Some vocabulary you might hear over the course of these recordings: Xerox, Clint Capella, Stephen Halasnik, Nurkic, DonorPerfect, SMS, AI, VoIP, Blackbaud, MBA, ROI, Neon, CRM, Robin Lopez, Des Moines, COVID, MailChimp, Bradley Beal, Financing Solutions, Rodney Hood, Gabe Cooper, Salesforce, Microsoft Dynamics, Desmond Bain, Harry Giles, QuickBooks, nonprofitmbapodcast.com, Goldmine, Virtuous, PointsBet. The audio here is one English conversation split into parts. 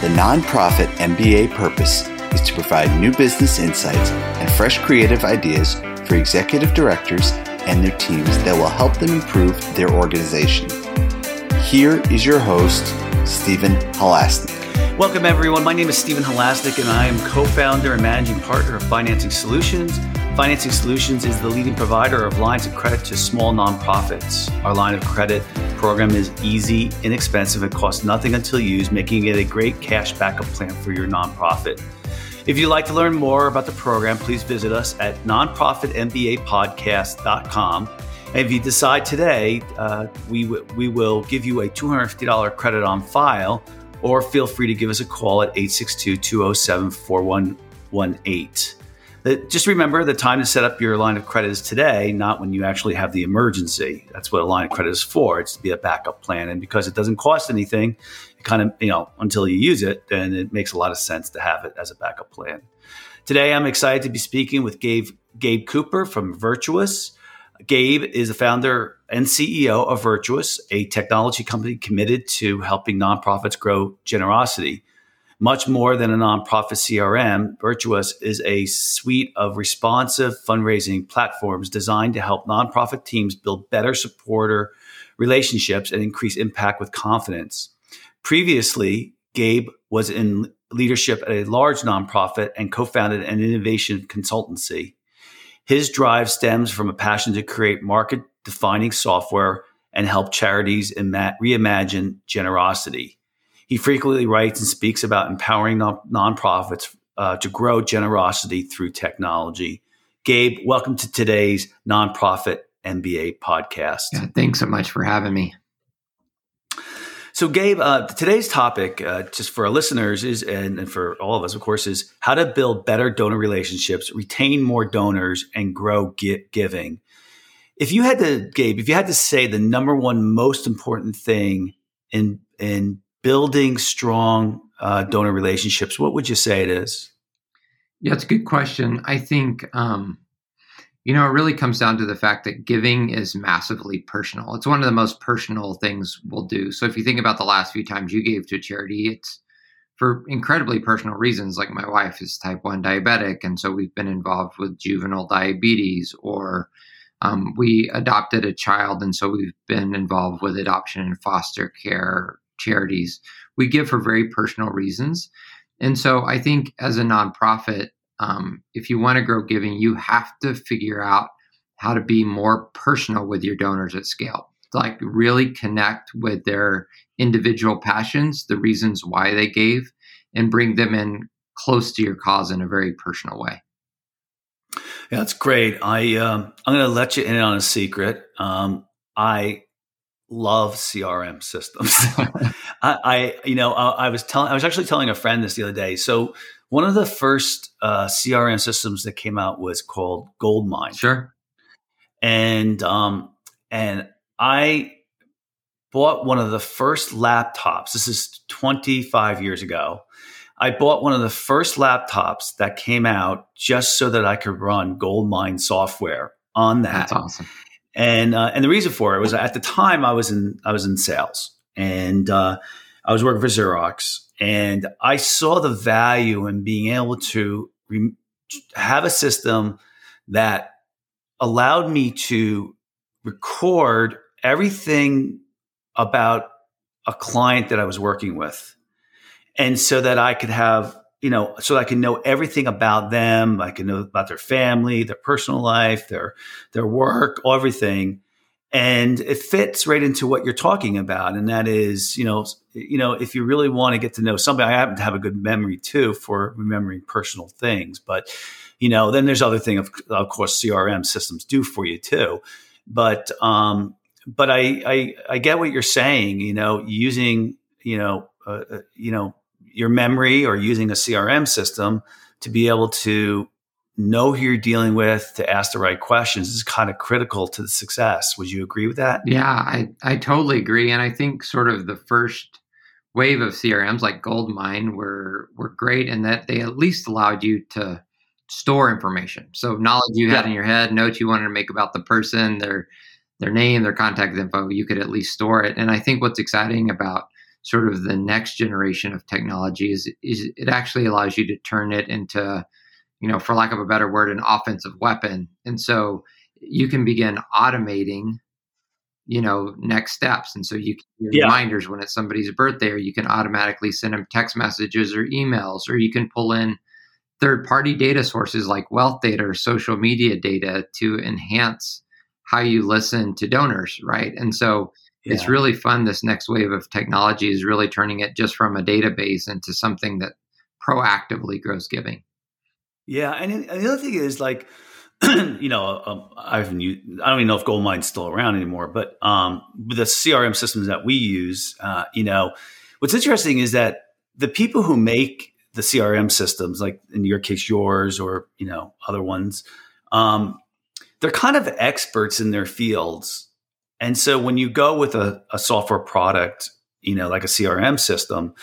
The nonprofit MBA purpose is to provide new business insights and fresh creative ideas for executive directors and their teams that will help them improve their organization. Here is your host, Stephen Halasnik. Welcome, everyone. My name is Stephen Halasnik, and I am co-founder and managing partner of Financing Solutions. Financing Solutions is the leading provider of lines of credit to small nonprofits. Our line of credit program is easy, inexpensive, and costs nothing until used, making it a great cash backup plan for your nonprofit. If you'd like to learn more about the program, please visit us at nonprofitmbapodcast.com. And if you decide today, we will give you a $250 credit on file, or feel free to give us a call at 862-207-4118. Just remember, the time to set up your line of credit is today, not when you actually have the emergency. That's what a line of credit is for. It's to be a backup plan. And because it doesn't cost anything, it kind of, until you use it, then it makes a lot of sense to have it as a backup plan. Today, I'm excited to be speaking with Gabe Cooper from Virtuous. Gabe is the founder and CEO of Virtuous, a technology company committed to helping nonprofits grow generosity. Much more than a nonprofit CRM, Virtuous is a suite of responsive fundraising platforms designed to help nonprofit teams build better supporter relationships and increase impact with confidence. Previously, Gabe was in leadership at a large nonprofit and co-founded an innovation consultancy. His drive stems from a passion to create market-defining software and help charities reimagine generosity. He frequently writes and speaks about empowering nonprofits to grow generosity through technology. Gabe, welcome to today's Nonprofit MBA podcast. Yeah, thanks so much for having me. So, Gabe, today's topic, just for our listeners is, and for all of us, of course, is how to build better donor relationships, retain more donors, and grow giving. If you had to say the number one most important thing in building strong donor relationships, what would you say it is? Yeah, it's a good question. I think, it really comes down to the fact that giving is massively personal. It's one of the most personal things we'll do. So if you think about the last few times you gave to a charity, it's for incredibly personal reasons. Like my wife is type 1 diabetic, and so we've been involved with juvenile diabetes, or we adopted a child, and so we've been involved with adoption and foster care charities. We give for very personal reasons. And so I think as a nonprofit, if you want to grow giving, you have to figure out how to be more personal with your donors at scale, like really connect with their individual passions, the reasons why they gave, and bring them in close to your cause in a very personal way. Yeah, that's great. I'm going to let you in on a secret. I love CRM systems. I was actually telling a friend this the other day. So one of the first CRM systems that came out was called Goldmine. Sure. And I bought one of the first laptops. This is 25 years ago. I bought one of the first laptops that came out just so that I could run Goldmine software on that. That's awesome. And the reason for it was, at the time I was in sales, and I was working for Xerox, and I saw the value in being able to have a system that allowed me to record everything about a client that I was working with. And so that I could have, so I can know everything about them. I can know about their family, their personal life, their work, everything. And it fits right into what you're talking about. And that is, if you really want to get to know somebody, I happen to have a good memory too for remembering personal things, but, then there's other thing of course, CRM systems do for you too. But I get what you're saying, using, your memory, or using a CRM system to be able to know who you're dealing with, to ask the right questions, is kind of critical to the success. Would you agree with that? Yeah, I totally agree. And I think sort of the first wave of CRMs like Goldmine were great in that they at least allowed you to store information. So knowledge you had in your head, notes you wanted to make about the person, their name, their contact info, you could at least store it. And I think what's exciting about sort of the next generation of technology is it actually allows you to turn it into, you know, for lack of a better word, an offensive weapon. And so you can begin automating, you know, next steps. And so you can get reminders when it's somebody's birthday, or you can automatically send them text messages or emails, or you can pull in third-party data sources like wealth data or social media data to enhance how you listen to donors, right? And so it's really fun. This next wave of technology is really turning it just from a database into something that proactively grows giving. Yeah. And the other thing is, like, you know, I don't even know if Goldmine's still around anymore, but the CRM systems that we use, you know, what's interesting is that the people who make the CRM systems, like in your case, yours, or, you know, other ones, they're kind of experts in their fields. And so when you go with a software product, you know, like a CRM system,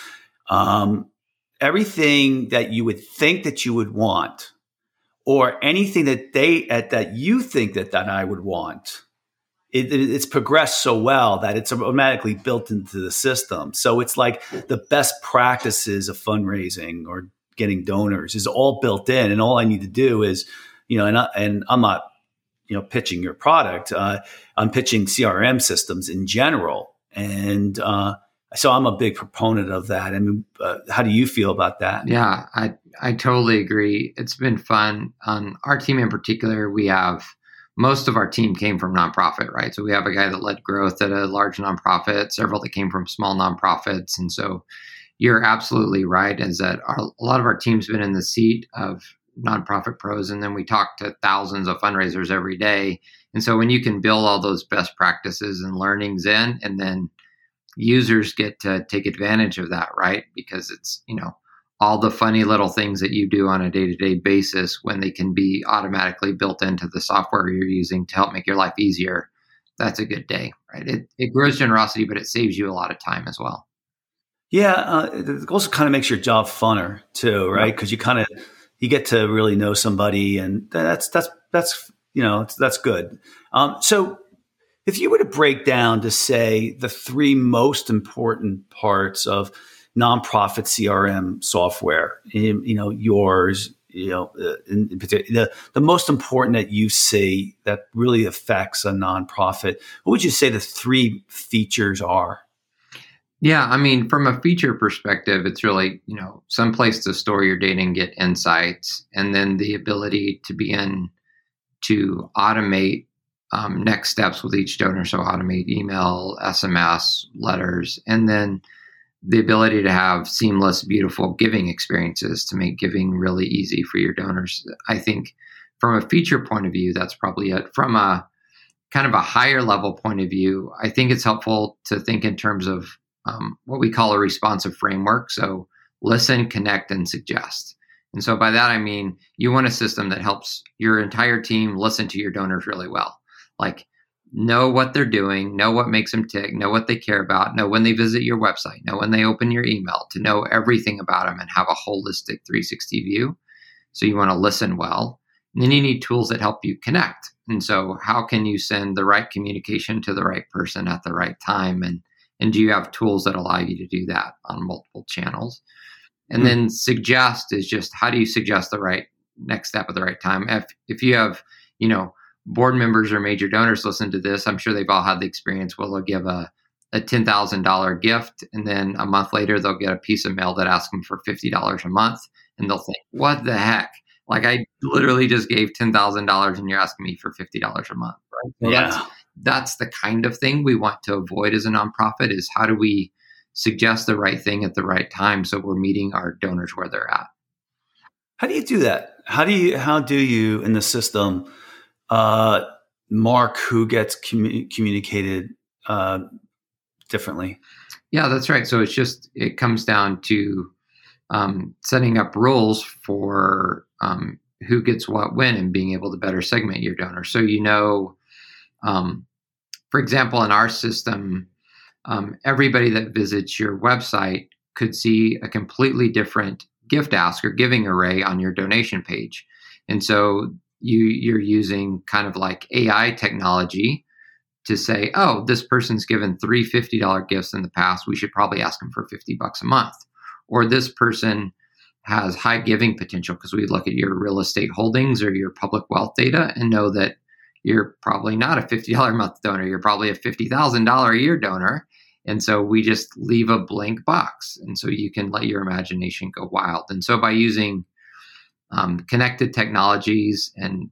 everything that you would think that you would want, or anything that you think that I would want, it's progressed so well that it's automatically built into the system. So it's like the best practices of fundraising or getting donors is all built in, and all I need to do is, you know, and I'm not, you know, pitching your product. I'm pitching CRM systems in general, and so I'm a big proponent of that. I mean, how do you feel about that? Yeah, I totally agree. It's been fun. Our team in particular, we have most of our team came from nonprofit, right? So we have a guy that led growth at a large nonprofit, several that came from small nonprofits, and so you're absolutely right. Is that a lot of our team's been in the seat of nonprofit pros, and then we talk to thousands of fundraisers every day. And so when you can build all those best practices and learnings in, and then users get to take advantage of that, right? Because it's, you know, all the funny little things that you do on a day-to-day basis, when they can be automatically built into the software you're using to help make your life easier, that's a good day, right? It grows generosity, but it saves you a lot of time as well. Yeah. It also kind of makes your job funner too, right? Because you kind of, you get to really know somebody, and that's, you know, that's good. So if you were to break down to say the three most important parts of nonprofit CRM software, you know, yours, you know, in particular, the most important that you see that really affects a nonprofit, what would you say the three features are? Yeah, I mean, from a feature perspective, it's really, you know, someplace to store your data and get insights, and then the ability to begin to automate next steps with each donor. So automate email, SMS, letters, and then the ability to have seamless, beautiful giving experiences to make giving really easy for your donors. I think from a feature point of view, that's probably it. From a kind of a higher level point of view, I think it's helpful to think in terms of what we call a responsive framework. So listen, connect, and suggest. And so by that, I mean, you want a system that helps your entire team listen to your donors really well. Like, know what they're doing, know what makes them tick, know what they care about, know when they visit your website, know when they open your email, to know everything about them and have a holistic 360 view. So you want to listen well. And then you need tools that help you connect. And so how can you send the right communication to the right person at the right time? And do you have tools that allow you to do that on multiple channels? And then suggest is just, how do you suggest the right next step at the right time? If you have, you know, board members or major donors listen to this, I'm sure they've all had the experience where they'll give a $10,000 gift, and then a month later, they'll get a piece of mail that asks them for $50 a month. And they'll think, what the heck? Like, I literally just gave $10,000 and you're asking me for $50 a month. Right? So yeah. That's the kind of thing we want to avoid as a nonprofit, is how do we suggest the right thing at the right time so we're meeting our donors where they're at. How do you do that? How do you in the system mark who gets communicated differently? Yeah, that's right. So it comes down to setting up rules for who gets what when, and being able to better segment your donors. So, you know, for example, in our system, everybody that visits your website could see a completely different gift ask or giving array on your donation page. And so you're using kind of like AI technology to say, oh, this person's given three $50 gifts in the past. We should probably ask them for $50 a month. Or this person has high giving potential because we look at your real estate holdings or your public wealth data and know that you're probably not a $50 a month donor. You're probably a $50,000 a year donor. And so we just leave a blank box. And so you can let your imagination go wild. And so by using connected technologies and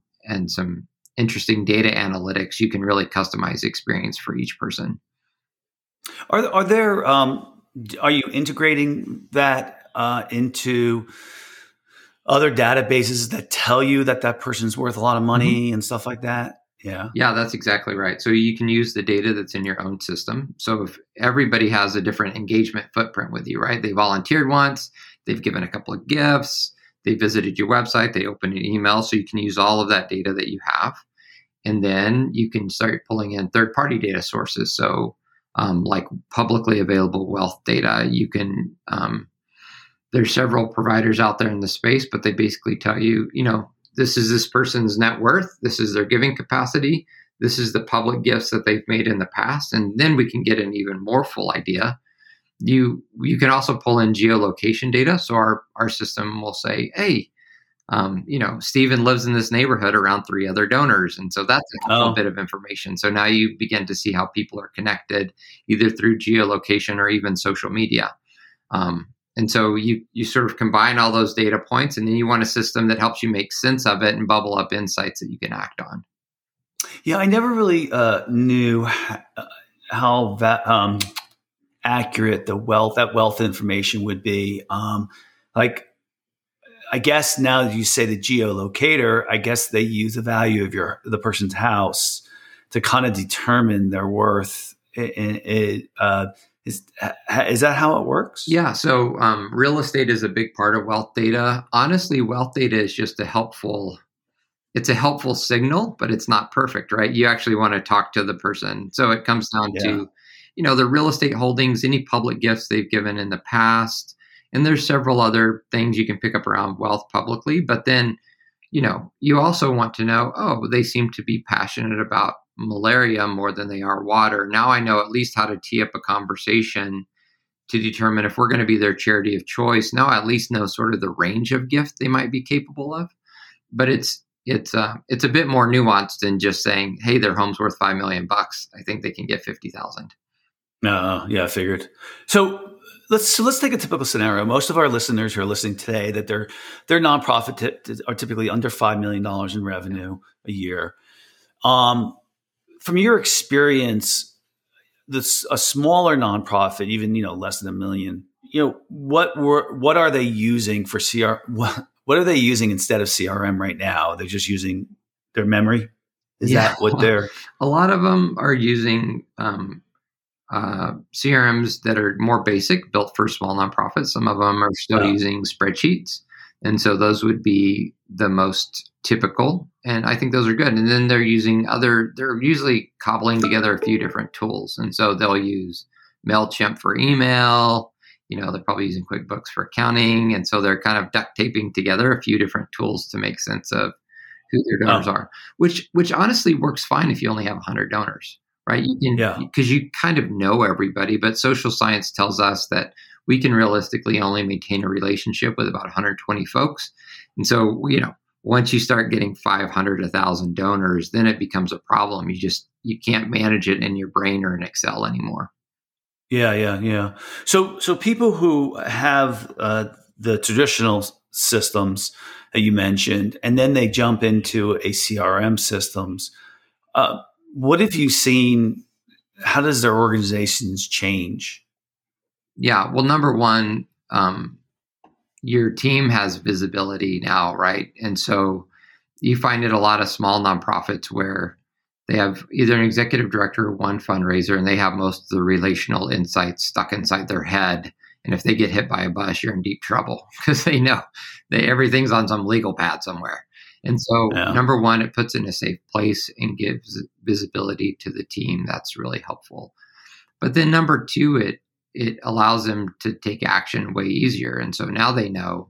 some interesting data analytics, you can really customize the experience for each person. Are there? Are you integrating that into other databases that tell you that person's worth a lot of money and stuff like that? Yeah, that's exactly right. So you can use the data that's in your own system. So if everybody has a different engagement footprint with you, right? They volunteered once, they've given a couple of gifts, they visited your website, they opened an email. So you can use all of that data that you have. And then you can start pulling in third-party data sources. So like publicly available wealth data, you can, there's several providers out there in the space, but they basically tell you, this is this person's net worth. This is their giving capacity. This is the public gifts that they've made in the past. And then we can get an even more full idea. You can also pull in geolocation data. So our system will say, hey, Stephen lives in this neighborhood around three other donors. And so that's a little bit of information. So now you begin to see how people are connected either through geolocation or even social media. And so you sort of combine all those data points, and then you want a system that helps you make sense of it and bubble up insights that you can act on. Yeah, I never really knew how accurate that wealth information would be. I guess now that you say the geolocator, I guess they use the value of the person's house to kind of determine their worth. Is that how it works? Yeah. So real estate is a big part of wealth data. Honestly, wealth data is just a helpful signal, but it's not perfect, right? You actually want to talk to the person. So it comes down to, their real estate holdings, any public gifts they've given in the past. And there's several other things you can pick up around wealth publicly. But then, you also want to know, they seem to be passionate about malaria more than they are water. Now I know at least how to tee up a conversation to determine if we're going to be their charity of choice. Now I at least know sort of the range of gift they might be capable of. But it's a bit more nuanced than just saying, hey, their home's worth $5 million. I think they can get 50,000. Yeah, I figured. So let's take a typical scenario. Most of our listeners who are listening today, that their nonprofit are typically under $5 million in revenue a year. From your experience, a smaller nonprofit, even less than $1 million, what are they using for What are they using instead of CRM right now? They're just using their memory. Is that what they're? A lot of them are using CRMs that are more basic, built for small nonprofits. Some of them are still using spreadsheets, and so those would be the most typical. And I think those are good. And then they're using they're usually cobbling together a few different tools. And so they'll use MailChimp for email, they're probably using QuickBooks for accounting. And so they're kind of duct taping together a few different tools to make sense of who their donors are, which honestly works fine if you only have 100 donors, right? Because you kind of know everybody, but social science tells us that we can realistically only maintain a relationship with about 120 folks. And so, once you start getting 500, 1,000 donors, then it becomes a problem. You can't manage it in your brain or in Excel anymore. Yeah. So people who have the traditional systems that you mentioned, and then they jump into a CRM systems, what have you seen? How does their organizations change? Yeah, well, number one, your team has visibility now, right? And so you find it a lot of small nonprofits where they have either an executive director or one fundraiser, and they have most of the relational insights stuck inside their head. And if they get hit by a bus, you're in deep trouble because they know that everything's on some legal pad somewhere. And so number one, it puts in a safe place and gives visibility to the team. That's really helpful. But then number two, it allows them to take action way easier. And so now they know,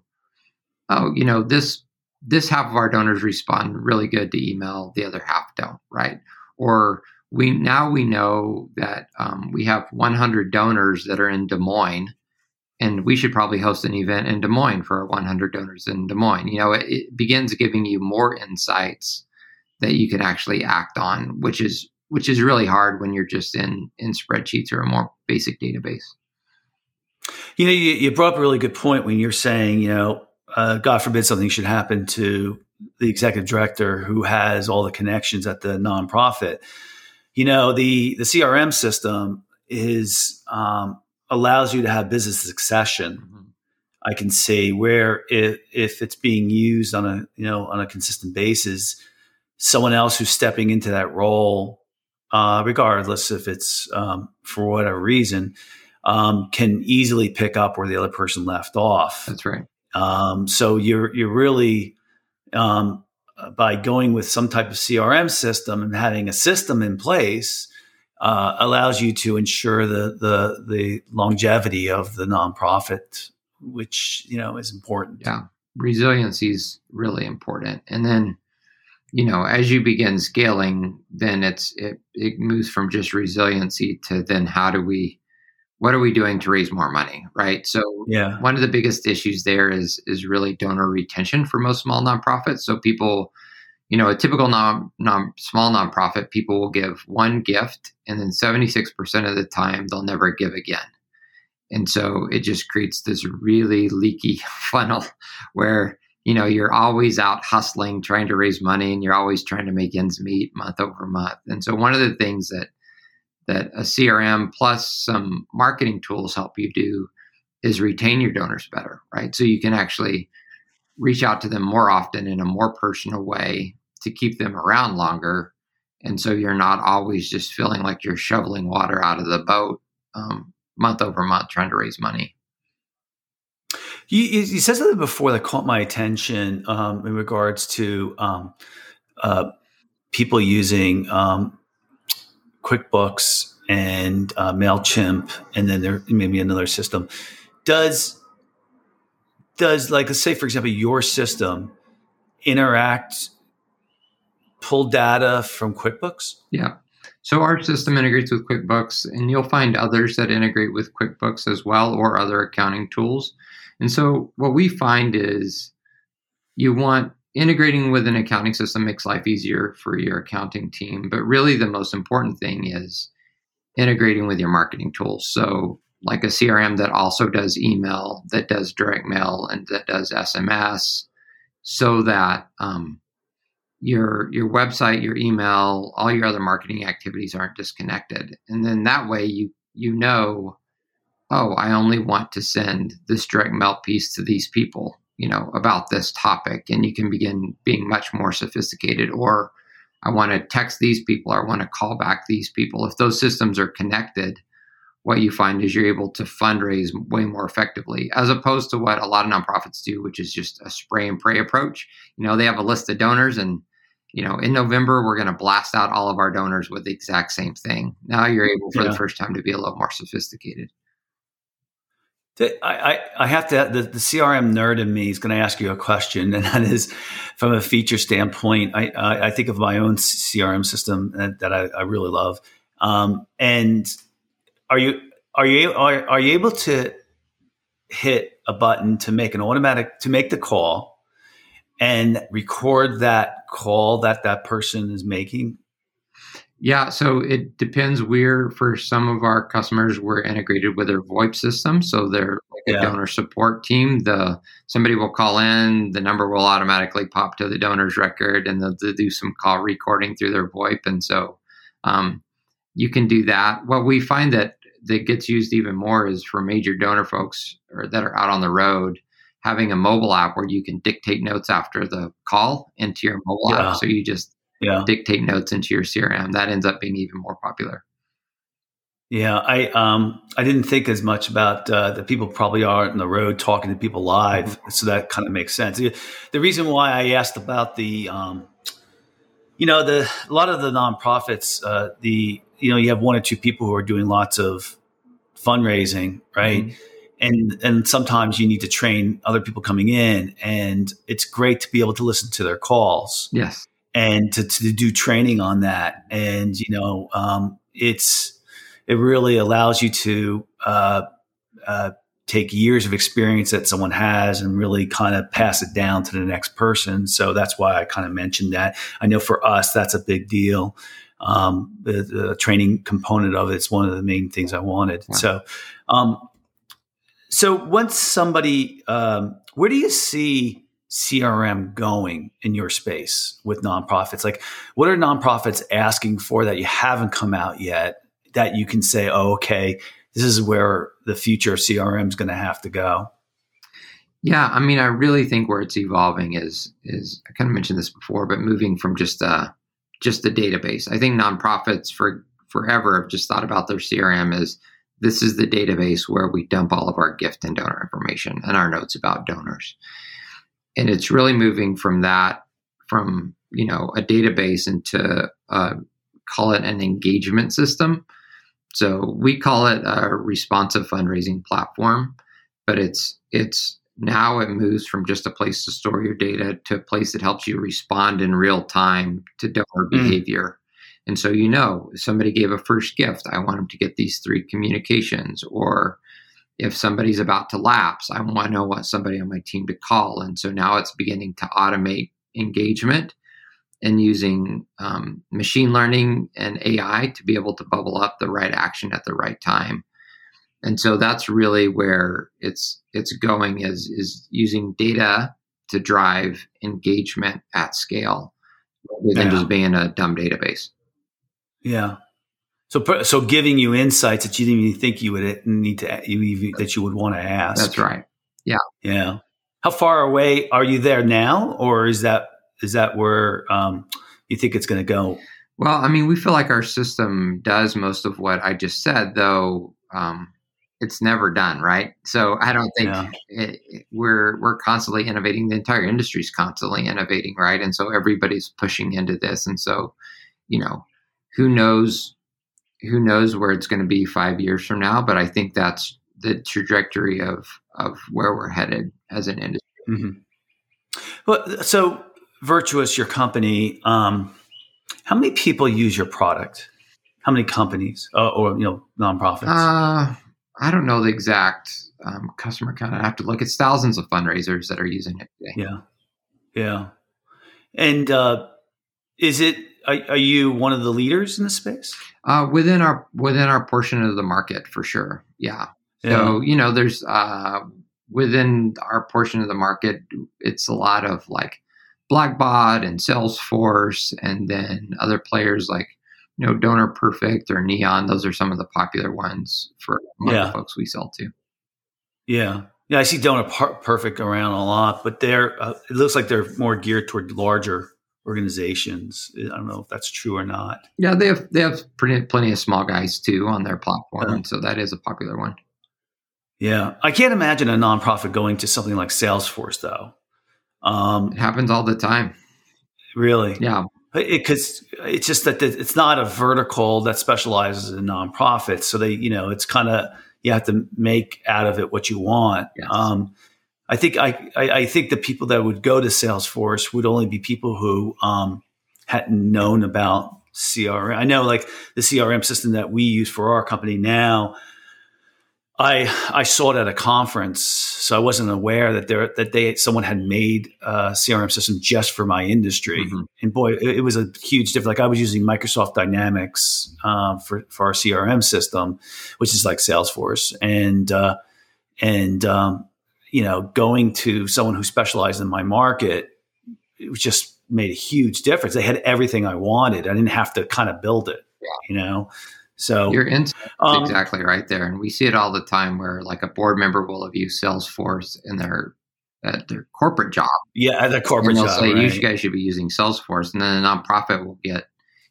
this half of our donors respond really good to email, the other half don't, right? Or we know that we have 100 donors that are in Des Moines, and we should probably host an event in Des Moines for our 100 donors in Des Moines. You know, it begins giving you more insights that you can actually act on, which is really hard when you're just in spreadsheets or a more basic database. You know, you brought up a really good point when you're saying, you know, God forbid something should happen to the executive director who has all the connections at the nonprofit. You know, the CRM system is allows you to have business succession. Mm-hmm. I can see where if it's being used on a consistent basis, someone else who's stepping into that role, regardless if it's for whatever reason, can easily pick up where the other person left off. That's right. So you're really by going with some type of CRM system and having a system in place allows you to ensure the longevity of the nonprofit, which you know is important. Yeah, resiliency is really important, and then. You know, as you begin scaling, then it moves from just resiliency to then what are we doing to raise more money, right? So yeah. One of the biggest issues there is really donor retention for most small nonprofits. So people, you know, a typical small nonprofit, people will give one gift and then 76% of the time they'll never give again. And so it just creates this really leaky funnel where you know, you're always out hustling, trying to raise money, and you're always trying to make ends meet month over month. And so one of the things that a CRM plus some marketing tools help you do is retain your donors better, right? So you can actually reach out to them more often in a more personal way to keep them around longer. And so you're not always just feeling like you're shoveling water out of the boat month over month trying to raise money. You said something before that caught my attention in regards to people using QuickBooks and MailChimp, and then there may be another system. Does like, let's say, for example, your system pull data from QuickBooks? Yeah. So our system integrates with QuickBooks, and you'll find others that integrate with QuickBooks as well or other accounting tools. And so what we find is integrating with an accounting system makes life easier for your accounting team. But really the most important thing is integrating with your marketing tools. So like a CRM that also does email, that does direct mail, and that does SMS, so that your website, your email, all your other marketing activities aren't disconnected. And then that way you know, oh, I only want to send this direct mail piece to these people, you know, about this topic. And you can begin being much more sophisticated. Or I want to text these people, or I want to call back these people. If those systems are connected, what you find is you're able to fundraise way more effectively, as opposed to what a lot of nonprofits do, which is just a spray and pray approach. You know, they have a list of donors, and you know, in November, we're going to blast out all of our donors with the exact same thing. Now you're able for the first time to be a little more sophisticated. I have to, the CRM nerd in me is going to ask you a question, and that is, from a feature standpoint, I think of my own CRM system that I really love. And are you able to hit a button to make make the call and record that call that person is making? Yeah, so it depends. For some of our customers, we're integrated with their VoIP system. So they're like a donor support team. Somebody will call in, the number will automatically pop to the donor's record, and they'll do some call recording through their VoIP. And so you can do that. What we find that gets used even more is for major donor folks or that are out on the road, having a mobile app where you can dictate notes after the call into your mobile app. So you just dictate notes into your CRM. That ends up being even more popular. Yeah, I didn't think as much about that people probably are on the road talking to people live, so that kind of makes sense. The reason why I asked about the, you know, a lot of the nonprofits, you know, you have one or two people who are doing lots of fundraising, right? Mm-hmm. And sometimes you need to train other people coming in, and it's great to be able to listen to their calls. Yes. and to do training on that. And, you know, it really allows you to take years of experience that someone has and really kind of pass it down to the next person. So that's why I kind of mentioned that. I know for us, that's a big deal. The training component of it's one of the main things I wanted. Yeah. So once somebody, where do you see CRM going in your space with nonprofits? Like, what are nonprofits asking for that you haven't come out yet that you can say, oh, okay, this is where the future of CRM is going to have to go? Yeah. I mean, I really think where it's evolving is I kind of mentioned this before, but moving from just the database. I think nonprofits forever have just thought about their CRM as this is the database where we dump all of our gift and donor information and our notes about donors. And it's really moving from that, from, you know, a database into call it an engagement system. So we call it a responsive fundraising platform, but it's now it moves from just a place to store your data to a place that helps you respond in real time to donor behavior. And so, you know, if somebody gave a first gift, I want them to get these 3 communications. Or if somebody's about to lapse, I want to know what somebody on my team to call. And so now it's beginning to automate engagement and using machine learning and AI to be able to bubble up the right action at the right time. And so that's really where it's going is using data to drive engagement at scale rather than just being a dumb database. Yeah. So giving you insights that you didn't even think you would need to, that you would want to ask. That's right. Yeah. Yeah. How far away are you there now? Or is that where you think it's going to go? Well, I mean, we feel like our system does most of what I just said, though it's never done, right? So I don't think we're constantly innovating. The entire industry is constantly innovating, right? And so everybody's pushing into this. And so, you know, who knows where it's going to be 5 years from now, but I think that's the trajectory of where we're headed as an industry. Mm-hmm. Well, so Virtuous, your company, how many people use your product? How many companies or, you know, nonprofits? I don't know the exact customer count. I have to look. It's thousands of fundraisers that are using it today. Yeah. Yeah. And are you one of the leaders in the space? Within our portion of the market, for sure. Yeah. So, you know, there's within our portion of the market, it's a lot of like Blackbaud and Salesforce, and then other players like, you know, DonorPerfect or Neon. Those are some of the popular ones for the folks we sell to. Yeah. Yeah. I see DonorPerfect around a lot, but it looks like they're more geared toward larger organizations. I don't know if that's true or not. Yeah, they have plenty of small guys too on their platform, so that is a popular one. Yeah, I can't imagine a nonprofit going to something like Salesforce though. It happens all the time. Really? Yeah, because it's just that it's not a vertical that specializes in nonprofits, so they, you know, it's kind of you have to make out of it what you want. Yes. I think I think the people that would go to Salesforce would only be people who hadn't known about CRM. I know, like the CRM system that we use for our company now, I saw it at a conference, so I wasn't aware that someone had made a CRM system just for my industry. Mm-hmm. And boy, it was a huge difference. Like I was using Microsoft Dynamics for our CRM system, which is like Salesforce, and you know, going to someone who specialized in my market, it just made a huge difference. They had everything I wanted. I didn't have to kind of build it, you know? So you're exactly right there. And we see it all the time where like a board member will have used Salesforce in their corporate job. Yeah. At their corporate job. They'll say, you guys should be using Salesforce. And then a nonprofit will get,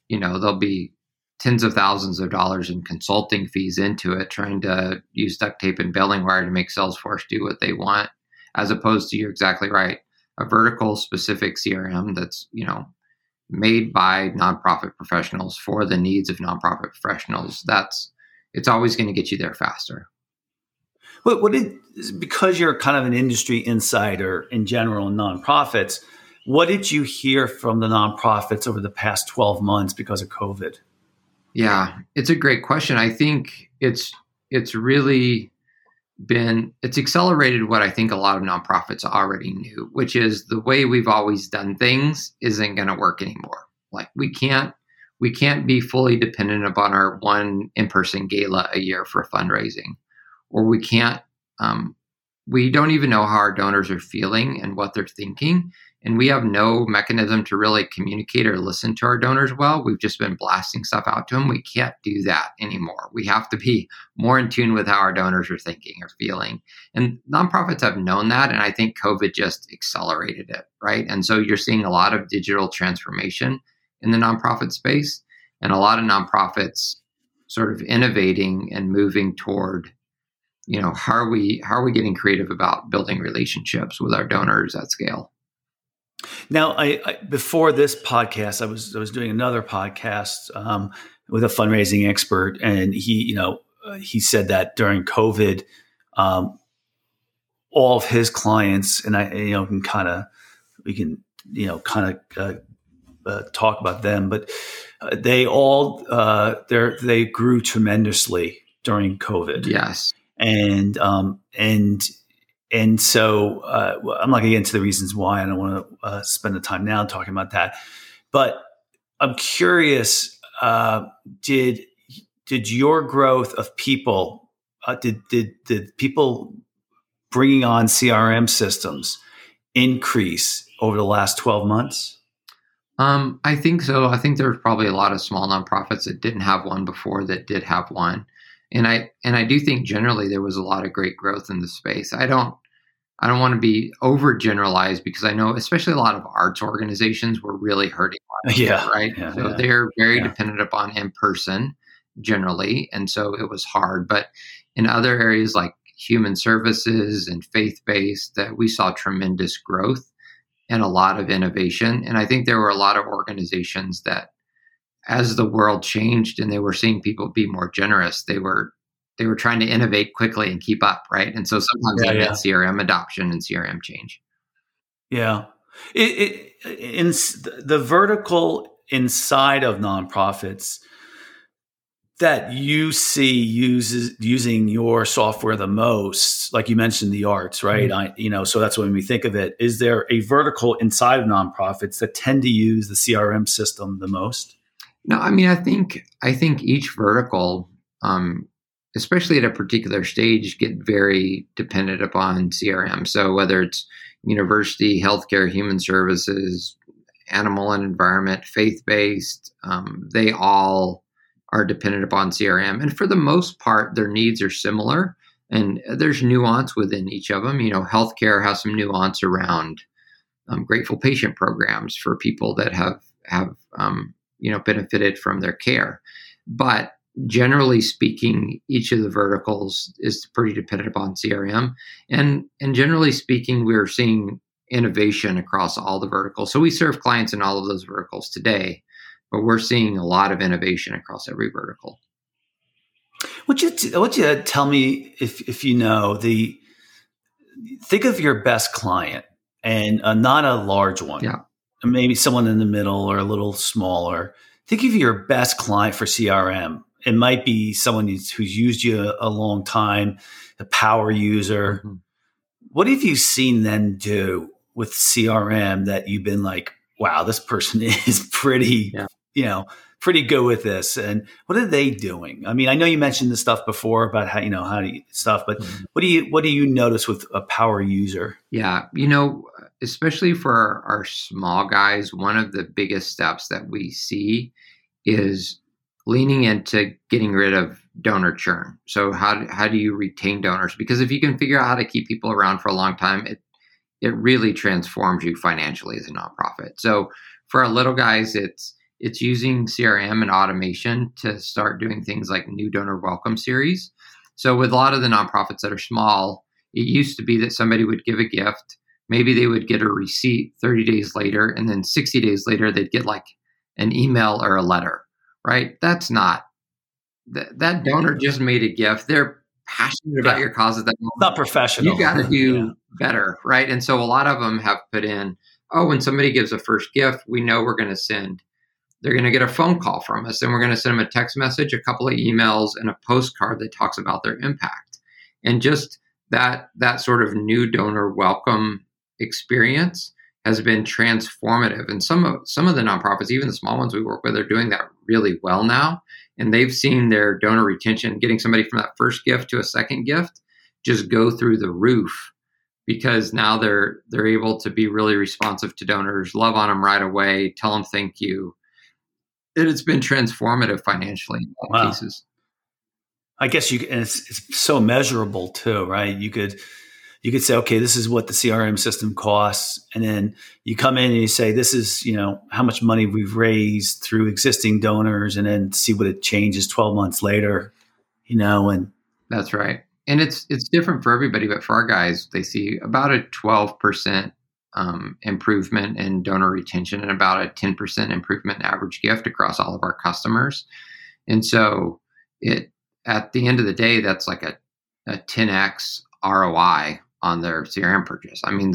you know, there'll be tens of thousands of dollars in consulting fees into it, trying to use duct tape and bailing wire to make Salesforce do what they want, as opposed to, you're exactly right, a vertical specific CRM that's, you know, made by nonprofit professionals for the needs of nonprofit professionals. It's always going to get you there faster. Because you're kind of an industry insider in general in nonprofits, What did you hear from the nonprofits over the past 12 months because of COVID? Yeah, it's a great question. I think it's really been, it's accelerated what I think a lot of nonprofits already knew, which is the way we've always done things isn't going to work anymore. Like we can't be fully dependent upon our one in-person gala a year for fundraising, or we can't, we don't even know how our donors are feeling and what they're thinking. And we have no mechanism to really communicate or listen to our donors well. We've just been blasting stuff out to them. We can't do that anymore. We have to be more in tune with how our donors are thinking or feeling. And nonprofits have known that. And I think COVID just accelerated it, right? And so you're seeing a lot of digital transformation in the nonprofit space, and a lot of nonprofits sort of innovating and moving toward, you know, how are we getting creative about building relationships with our donors at scale? Now, I before this podcast, I was doing another podcast with a fundraising expert, and he said that during COVID, all of his clients, and we can talk about them, but they all they grew tremendously during COVID. Yes. And so I'm not going to get into the reasons why. I don't want to spend the time now talking about that. But I'm curious, did your growth of people, did people bringing on CRM systems increase over the last 12 months? I think so. I think there's probably a lot of small nonprofits that didn't have one before that did have one. And I do think generally there was a lot of great growth in the space. I don't want to be overgeneralized, because I know especially a lot of arts organizations were really hurting. Yeah. Right. Yeah, so they're very dependent upon in person generally. And so it was hard. But in other areas like human services and faith-based, that we saw tremendous growth and a lot of innovation. And I think there were a lot of organizations that, as the world changed and they were seeing people be more generous, they were trying to innovate quickly and keep up, right? And so sometimes that meant CRM adoption and CRM change. Yeah, it in the vertical inside of nonprofits that you see using your software the most, like you mentioned, the arts, right? Mm-hmm. So that's when we think of it. Is there a vertical inside of nonprofits that tend to use the CRM system the most? No, I mean, I think each vertical, especially at a particular stage, get very dependent upon CRM. So whether it's university, healthcare, human services, animal and environment, faith-based, they all are dependent upon CRM. And for the most part, their needs are similar, and there's nuance within each of them. You know, healthcare has some nuance around grateful patient programs for people that have benefited from their care. But generally speaking, each of the verticals is pretty dependent upon CRM. And generally speaking, we're seeing innovation across all the verticals. So we serve clients in all of those verticals today, but we're seeing a lot of innovation across every vertical. Would you tell me if you know think of your best client, and not a large one. Yeah. Maybe someone in the middle or a little smaller. Think of your best client for CRM. It might be someone who's used you a long time, a power user. Mm-hmm. What have you seen them do with CRM that you've been like, wow, this person is pretty good with this? And what are they doing? I mean, I know you mentioned this stuff before about how to what do you notice with a power user? Yeah. Especially for our small guys, one of the biggest steps that we see is leaning into getting rid of donor churn. So how do you retain donors? Because if you can figure out how to keep people around for a long time, it really transforms you financially as a nonprofit. So for our little guys, it's using CRM and automation to start doing things like new donor welcome series. So with a lot of the nonprofits that are small, it used to be that somebody would give a gift. Maybe they would get a receipt 30 days later, and then 60 days later, they'd get like an email or a letter, right? That's not, that donor just made a gift. They're passionate about your cause at that moment. It's not professional. You got to do better, right? And so a lot of them have put in, oh, when somebody gives a first gift, we know we're going to send, they're going to get a phone call from us, and we're going to send them a text message, a couple of emails, and a postcard that talks about their impact. And just that sort of new donor welcome experience has been transformative. And some of the nonprofits, even the small ones we work with, are doing that really well now. And they've seen their donor retention, getting somebody from that first gift to a second gift, just go through the roof, because now they're able to be really responsive to donors, love on them right away, tell them thank you. It's been transformative financially in a lot of cases. I guess and it's so measurable too, right? You could say, okay, this is what the CRM system costs. And then you come in and you say, this is, how much money we've raised through existing donors, and then see what it changes 12 months later, and that's right. And it's different for everybody, but for our guys, they see about a 12% improvement in donor retention and about a 10% improvement in average gift across all of our customers. And so at the end of the day, that's like a 10x ROI on their CRM purchase. I mean,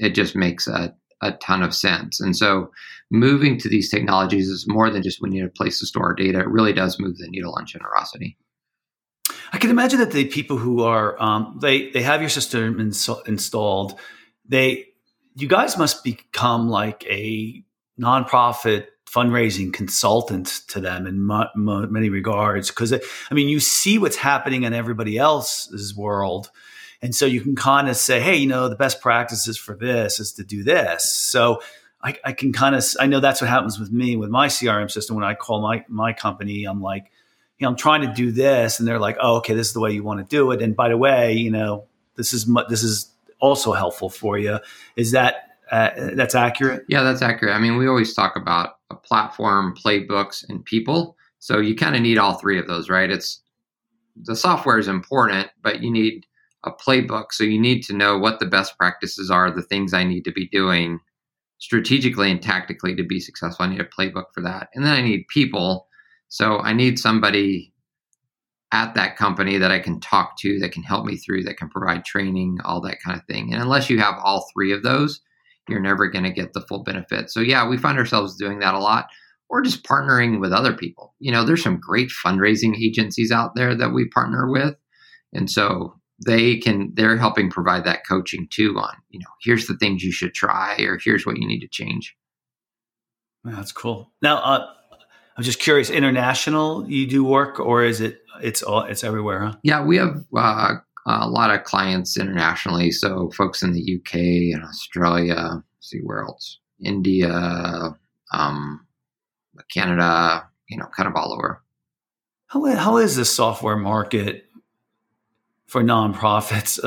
it just makes a ton of sense. And so moving to these technologies is more than just we need a place to store our data. It really does move the needle on generosity. I can imagine that the people who are, they have your system installed. You guys must become like a nonprofit fundraising consultant to them in many regards. Because, you see what's happening in everybody else's world. And so you can kind of say, hey, the best practices for this is to do this. So I can kind of, I know that's what happens with me, with my CRM system. When I call my company, I'm like, I'm trying to do this. And they're like, oh, okay, this is the way you want to do it. And by the way, this is also helpful for you. Is that, that's accurate? Yeah, that's accurate. I mean, we always talk about a platform, playbooks, and people. So you kind of need all three of those, right? The software is important, but you need a playbook. So you need to know what the best practices are, the things I need to be doing strategically and tactically to be successful. I need a playbook for that. And then I need people. So I need somebody at that company that I can talk to, that can help me through, that can provide training, all that kind of thing. And unless you have all three of those, you're never going to get the full benefit. So yeah, we find ourselves doing that a lot, or just partnering with other people. There's some great fundraising agencies out there that we partner with. And so they're helping provide that coaching too on, here's the things you should try, or here's what you need to change. Wow, that's cool. Now, I'm just curious, international you do work, or is it's everywhere, huh? Yeah, we have a lot of clients internationally. So folks in the UK and Australia, let's see where else, India, Canada, kind of all over. How is the software market for nonprofits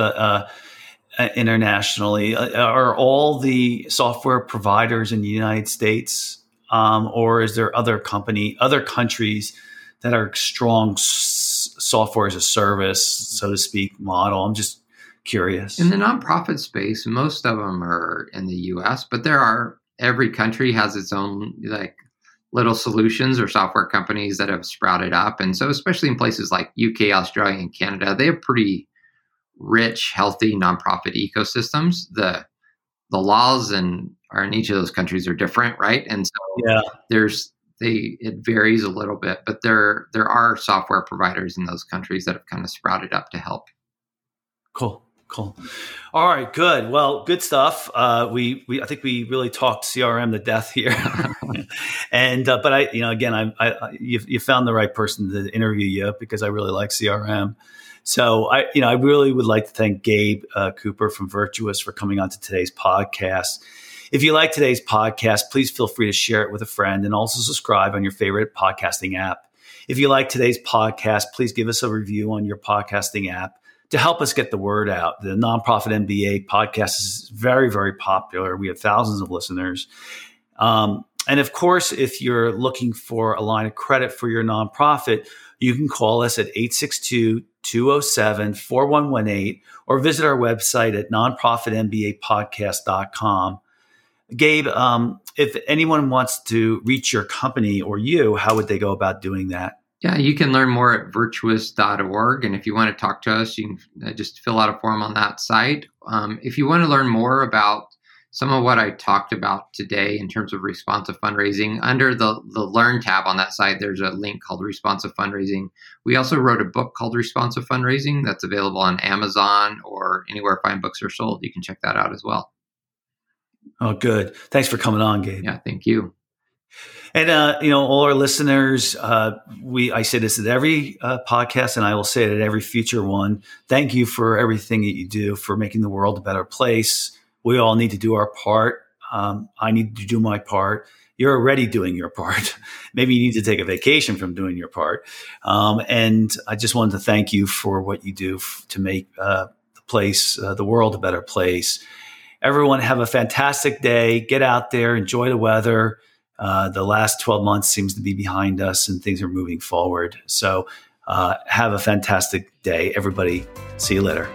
internationally? Are all the software providers in the United States, or is there other countries that are strong software as a service, so to speak, model? I'm just curious. In the nonprofit space, most of them are in the U.S., but every country has its own little solutions or software companies that have sprouted up. And so especially in places like UK, Australia, and Canada, they have pretty rich, healthy nonprofit ecosystems. The laws in each of those countries are different, right? And so it varies a little bit, but there are software providers in those countries that have kind of sprouted up to help. Cool. All right, good. Well, good stuff. I think we really talked CRM to death here, and but I, again, you found the right person to interview you, because I really like CRM. So I really would like to thank Gabe Cooper from Virtuous for coming on to today's podcast. If you like today's podcast, please feel free to share it with a friend, and also subscribe on your favorite podcasting app. If you like today's podcast, please give us a review on your podcasting app to help us get the word out. The Nonprofit MBA podcast is very, very popular. We have thousands of listeners. And of course, if you're looking for a line of credit for your nonprofit, you can call us at 862-207-4118, or visit our website at nonprofitmbapodcast.com. Gabe, if anyone wants to reach your company or you, how would they go about doing that? Yeah, you can learn more at virtuous.org. And if you want to talk to us, you can just fill out a form on that site. If you want to learn more about some of what I talked about today in terms of responsive fundraising. Under the Learn tab on that side, there's a link called Responsive Fundraising. We also wrote a book called Responsive Fundraising that's available on Amazon or anywhere fine books are sold. You can check that out as well. Oh, good. Thanks for coming on, Gabe. Yeah, thank you. And, all our listeners, I say this at every podcast, and I will say it at every future one. Thank you for everything that you do for making the world a better place. We all need to do our part. I need to do my part. You're already doing your part. Maybe you need to take a vacation from doing your part. And I just wanted to thank you for what you do to make the world a better place. Everyone have a fantastic day. Get out there. Enjoy the weather. The last 12 months seems to be behind us and things are moving forward. So have a fantastic day, everybody. See you later.